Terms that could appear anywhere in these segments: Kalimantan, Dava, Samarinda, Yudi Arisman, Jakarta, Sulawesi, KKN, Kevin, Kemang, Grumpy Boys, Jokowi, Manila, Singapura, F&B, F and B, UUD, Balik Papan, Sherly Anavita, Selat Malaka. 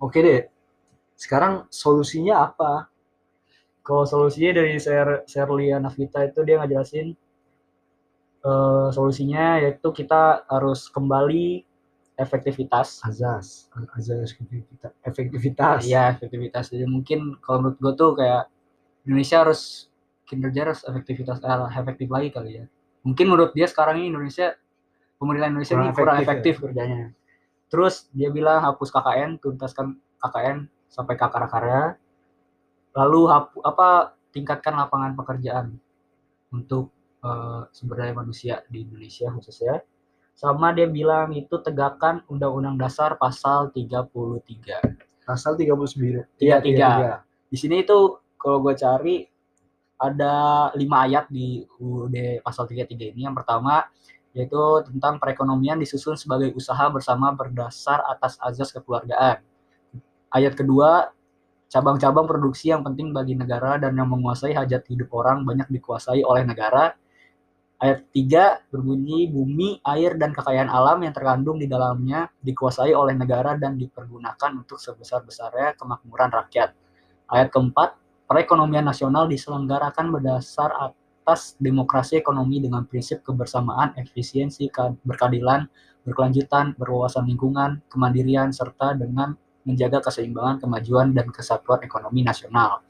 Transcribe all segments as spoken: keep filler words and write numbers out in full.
Oke deh, sekarang solusinya apa? Kalau solusinya dari Sherly Anavita itu dia ngejelasin uh, solusinya yaitu kita harus kembali efektivitas. Azas, azas efektivitas. Efektivitas. Iya, efektivitas. Jadi mungkin kalau menurut gue tuh kayak Indonesia harus kinerja harus efektivitas eh, efektif lagi kali ya. Mungkin menurut dia sekarang ini Indonesia pemerintah Indonesia kurang ini efektif, kurang efektif ya kerjanya. Terus dia bilang hapus K K N, tuntaskan K K N sampai ke akar-akarnya. Lalu hapu, apa tingkatkan lapangan pekerjaan untuk uh, sumber daya manusia di Indonesia khususnya. Sama dia bilang itu tegakkan Undang-Undang Dasar pasal tiga puluh tiga. Pasal tiga puluh sembilan. tiga puluh tiga. Di sini itu kalau gue cari ada lima ayat di U U D pasal tiga puluh tiga ini. Yang pertama yaitu tentang perekonomian disusun sebagai usaha bersama berdasar atas azas kekeluargaan. Ayat kedua, cabang-cabang produksi yang penting bagi negara dan yang menguasai hajat hidup orang banyak dikuasai oleh negara. Ayat ketiga berbunyi bumi, air, dan kekayaan alam yang terkandung di dalamnya dikuasai oleh negara dan dipergunakan untuk sebesar-besarnya kemakmuran rakyat. Ayat keempat, perekonomian nasional diselenggarakan berdasar atas demokrasi ekonomi dengan prinsip kebersamaan, efisiensi, berkeadilan, berkelanjutan, berwawasan lingkungan, kemandirian, serta dengan menjaga keseimbangan, kemajuan, dan kesatuan ekonomi nasional.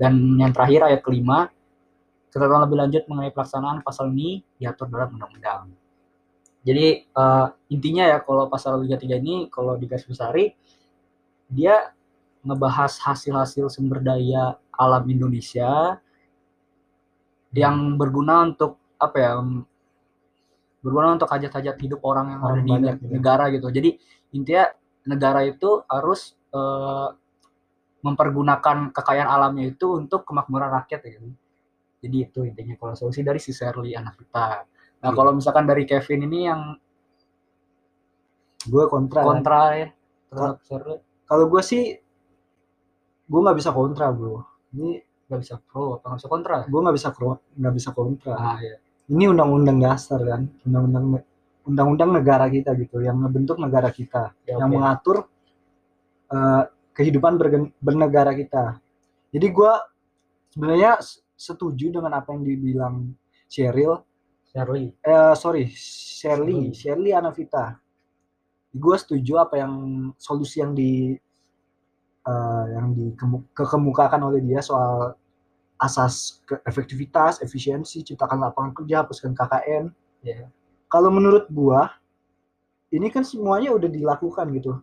Dan yang terakhir, ayat kelima, ketentuan lebih lanjut mengenai pelaksanaan pasal ini diatur dalam undang-undang. Jadi uh, intinya ya kalau pasal tiga puluh tiga ini, kalau digaris besari, dia ngebahas hasil-hasil sumber daya alam Indonesia yang berguna untuk apa ya, berguna untuk hajat-hajat hidup orang yang orang ada di banyak, negara ya gitu. Jadi intinya negara itu harus uh, mempergunakan kekayaan alamnya itu untuk kemakmuran rakyat ya. Jadi itu intinya kalau solusi dari si Sherly Anavita. Nah ya, kalau misalkan dari Kevin ini yang gue kontra kontra ya, ya. Kalau gue sih gue nggak bisa kontra bro, ini nggak bisa pro atau nggak bisa kontra? Gue nggak bisa pro, nggak bisa kontra. Ah, iya. Ini undang-undang dasar kan, undang-undang undang-undang negara kita gitu, yang membentuk negara kita, ya, yang okay mengatur uh, kehidupan bergen- bernegara kita. Jadi gue sebenarnya setuju dengan apa yang dibilang Cheryl, Sherly, eh sorry Sherly, Sherly Anavita. Gue setuju apa yang solusi yang di Uh, yang dikemukakan oleh dia soal asas efektivitas, efisiensi, ciptakan lapangan kerja, hapuskan K K N. Yeah. Kalau menurut gua, ini kan semuanya udah dilakukan gitu.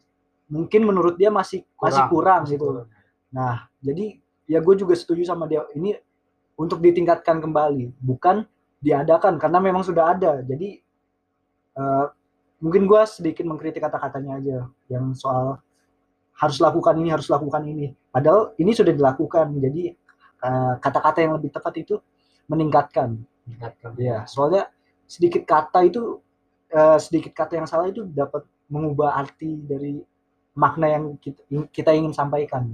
Mungkin menurut dia masih kurang, masih kurang masih gitu. Kurang. Nah, jadi ya gua juga setuju sama dia. Ini untuk ditingkatkan kembali, bukan diadakan karena memang sudah ada. Jadi uh, mungkin gua sedikit mengkritik kata-katanya aja yang soal harus lakukan ini, harus lakukan ini. Padahal ini sudah dilakukan. Jadi uh, kata-kata yang lebih tepat itu meningkatkan. Meningkatkan. Ya, soalnya sedikit kata itu, uh, sedikit kata yang salah itu dapat mengubah arti dari makna yang kita, kita ingin sampaikan.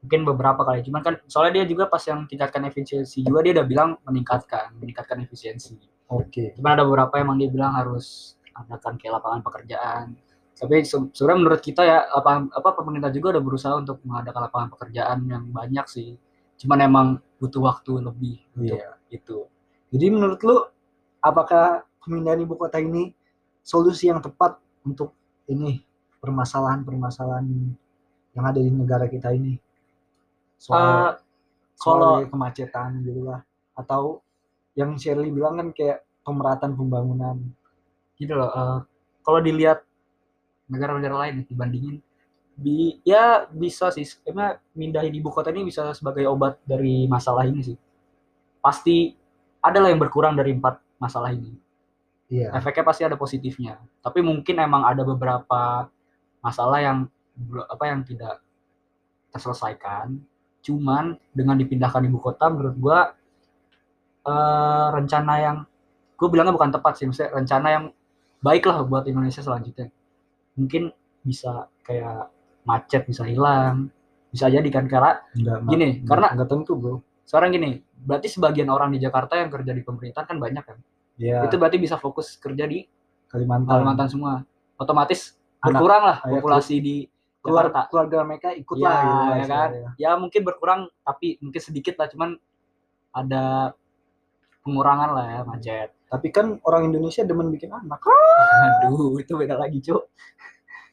Mungkin beberapa kali. Cuman kan soalnya dia juga pas yang tingkatkan efisiensi juga dia udah bilang meningkatkan, meningkatkan efisiensi. Oke. Okay. Cuman ada beberapa emang dia bilang harus adakan ke lapangan pekerjaan. Tapi sebenarnya menurut kita ya apa, apa pemerintah juga udah berusaha untuk mengadakan lapangan pekerjaan yang banyak sih. Cuman emang butuh waktu lebih untuk yeah itu. Jadi menurut lu apakah pemindahan ibu kota ini solusi yang tepat untuk ini permasalahan-permasalahan yang ada di negara kita ini? Soal, uh, soal kalau kemacetan gitu lah, atau yang Sherly bilang kan kayak pemerataan pembangunan gitu loh. Uh, kalau dilihat negara-negara lain dibandingin bi ya bisa sih, karena mindahin ibu kota ini bisa sebagai obat dari masalah ini sih. Pasti adalah yang berkurang dari empat masalah ini. Iya. Efeknya pasti ada positifnya. Tapi mungkin emang ada beberapa masalah yang apa yang tidak terselesaikan. Cuman dengan dipindahkan ibu kota menurut gua eh, rencana yang gua bilangnya bukan tepat sih, maksudnya rencana yang baiklah buat Indonesia selanjutnya. Mungkin bisa kayak macet bisa hilang, bisa jadi kan karena enggak, gini enggak, karena nggak tentu bro. Sekarang gini, berarti sebagian orang di Jakarta yang kerja di pemerintahan kan banyak kan ya. Itu berarti bisa fokus kerja di Kalimantan, Kalimantan semua otomatis anak, berkurang lah populasi di keluarga, keluarga mereka ikut ya, lah gitu ya kan. Ya. Ya mungkin berkurang tapi mungkin sedikit lah, cuman ada pengurangan lah ya macet. Tapi kan orang Indonesia demen bikin anak. Aduh, itu beda lagi, Cuk.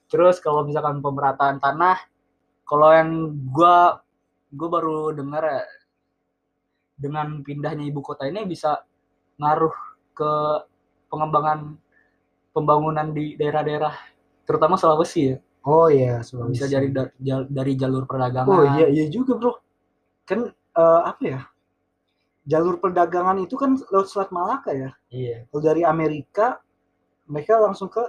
Terus kalau misalkan pemerataan tanah, kalau yang gua gua baru dengar ya, dengan pindahnya ibu kota ini bisa ngaruh ke pengembangan pembangunan di daerah-daerah terutama Sulawesi ya. Oh iya, Sulawesi. Bisa dari dari jalur perdagangan. Oh iya, iya juga, Bro. Kan uh, apa ya? Jalur perdagangan itu kan lewat Selat Malaka ya. Iya. Kalau dari Amerika mereka langsung ke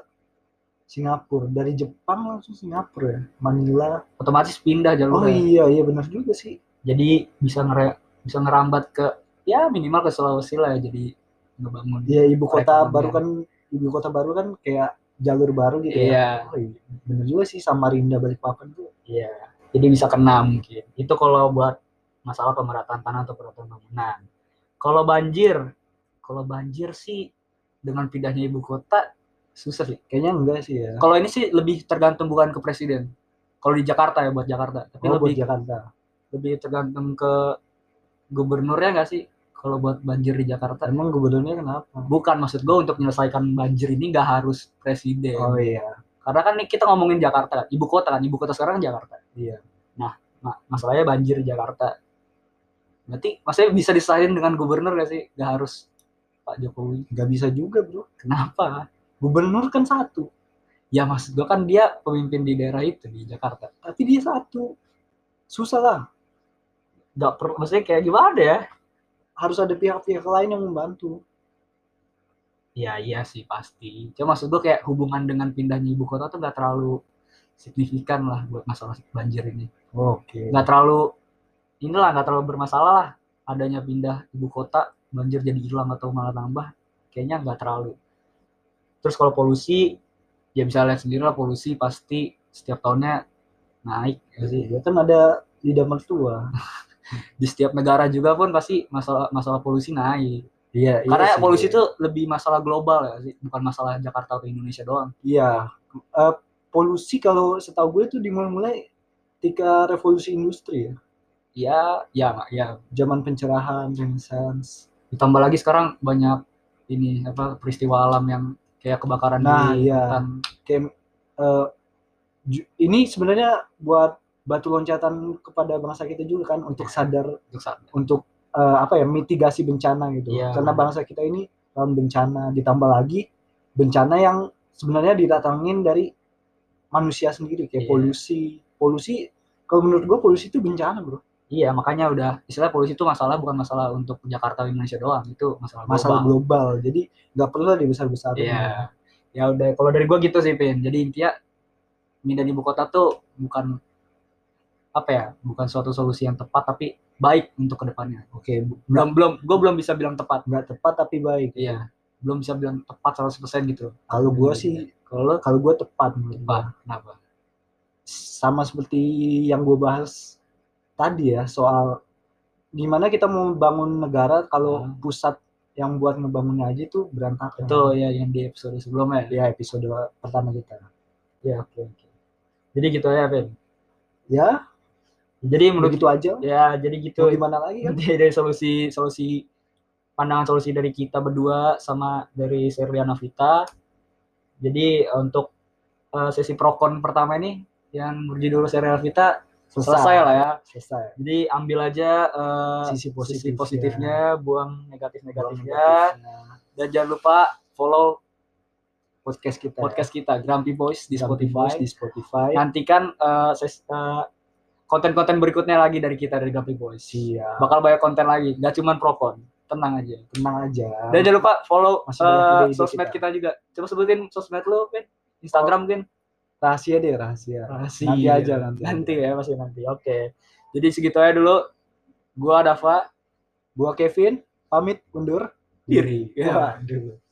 Singapura, dari Jepang langsung Singapura ya. Manila otomatis pindah jalurnya. Oh iya, iya benar juga sih. Jadi bisa ngere bisa ngerambat ke ya minimal ke Sulawesi lah ya, jadi ngebangun ya ibu kota baru kan ibu kota baru kan kayak jalur baru gitu iya. Ya oh, iya. Bener juga sih, Samarinda Balik Papan tuh iya, jadi bisa kena mungkin itu kalau buat masalah pemerataan tanah atau pemerataan bangunan. Kalau banjir kalau banjir sih dengan pindahnya ibu kota susah sih kayaknya, enggak sih ya. Kalau ini sih lebih tergantung bukan ke presiden kalau di Jakarta ya, buat Jakarta tapi oh, lebih buat Jakarta lebih tergantung ke gubernurnya nggak sih kalau buat banjir di Jakarta? Emang gubernurnya kenapa? Bukan, maksud gue untuk menyelesaikan banjir ini nggak harus presiden. Oh iya. Karena kan kita ngomongin Jakarta, ibu kota kan, ibu kota sekarang Jakarta. Iya. Nah, masalahnya banjir di Jakarta. Berarti maksudnya bisa diselesain dengan gubernur nggak sih? Nggak harus Pak Jokowi? Nggak bisa juga, Bro. Kenapa? Gubernur kan satu. Ya maksud gue kan dia pemimpin di daerah itu di Jakarta. Tapi dia satu. Susah lah. Nggak perlu, maksudnya kayak gimana ya? Harus ada pihak-pihak lain yang membantu. Ya iya sih pasti. Cuma maksud gue kayak hubungan dengan pindahnya ibu kota tuh nggak terlalu signifikan lah buat masalah banjir ini. Oke. Okay. Nggak terlalu inilah nggak terlalu bermasalah lah adanya pindah ibu kota, banjir jadi hilang atau malah tambah, kayaknya nggak terlalu. Terus kalau polusi, ya bisa lihat sendiri lah polusi pasti setiap tahunnya naik. Ya sih. Ya kan ada lidah mertua. Di setiap negara juga pun pasti masalah masalah polusi naik. Iya. Karena iya sih, polusi itu iya. Lebih masalah global ya, bukan masalah Jakarta atau Indonesia doang. Iya. Uh, polusi kalau setahu gue itu dimulai-mulai ketika revolusi industri ya. Iya, ya, ya. Zaman pencerahan, Renaissance. Ditambah lagi sekarang banyak ini apa peristiwa alam yang kayak kebakaran nah, di hutan. Iya. Kayak, uh, ju- ini sebenarnya buat batu loncatan kepada bangsa kita juga kan untuk sadar untuk, sadar. untuk uh, apa ya mitigasi bencana gitu ya. Karena bangsa kita ini rawan bencana, ditambah lagi bencana yang sebenarnya didatangin dari manusia sendiri kayak ya. polusi polusi kalau menurut gue polusi itu bencana, Bro. Iya, makanya udah istilah polusi itu masalah bukan masalah untuk Jakarta dan Indonesia doang, itu masalah global. masalah global jadi nggak perlu dibesar-besarin ya. Ya udah, kalau dari gue gitu sih, Pin. Jadi intinya pindah ibu kota tuh bukan apa ya bukan suatu solusi yang tepat tapi baik untuk kedepannya. Oke, belum belum gue belum bisa bilang tepat, nggak tepat tapi baik. Iya, belum bisa bilang tepat seratus persen gitu. Kalau gue sih kalau kalau gue tepat tepat kenapa? Sama seperti yang gue bahas tadi ya, soal gimana kita mau bangun negara kalau hmm. pusat yang buat ngebangunnya aja itu berantakan. Itu ya yang di episode sebelumnya ya, episode pertama kita ya. Oke, oke. Jadi gitu ya, Ben ya. Jadi menurut itu aja. Ya, jadi gitu. Gimana lagi kan? Dari solusi solusi pandangan solusi dari kita berdua sama dari Sherly Anavita. Jadi untuk uh, sesi prokon pertama ini yang berjudul Sherly Anavita selesai. selesai lah ya. Selesai. Jadi ambil aja uh, sisi, positif, sisi positifnya, ya. Buang negatif-negatifnya. Dan jangan lupa follow podcast kita. Podcast kita Grumpy Boys di Grumpy Spotify. Boys di Spotify. Nantikan uh, ses, uh, konten-konten berikutnya lagi dari kita, dari Grumpy Boys. Iya. Bakal banyak konten lagi, gak cuman prokon. Tenang aja. Tenang aja. Dan jangan lupa follow uh, sosmed kita. kita juga. Coba sebutin sosmed lo, Pin. Instagram, Pin. Rahasia deh, rahasia. rahasia. Nanti aja nanti. Nanti ya, masih nanti. Oke. Okay. Jadi segitu aja dulu. Gua Dava, gua Kevin, pamit undur diri. Waduh. Ya.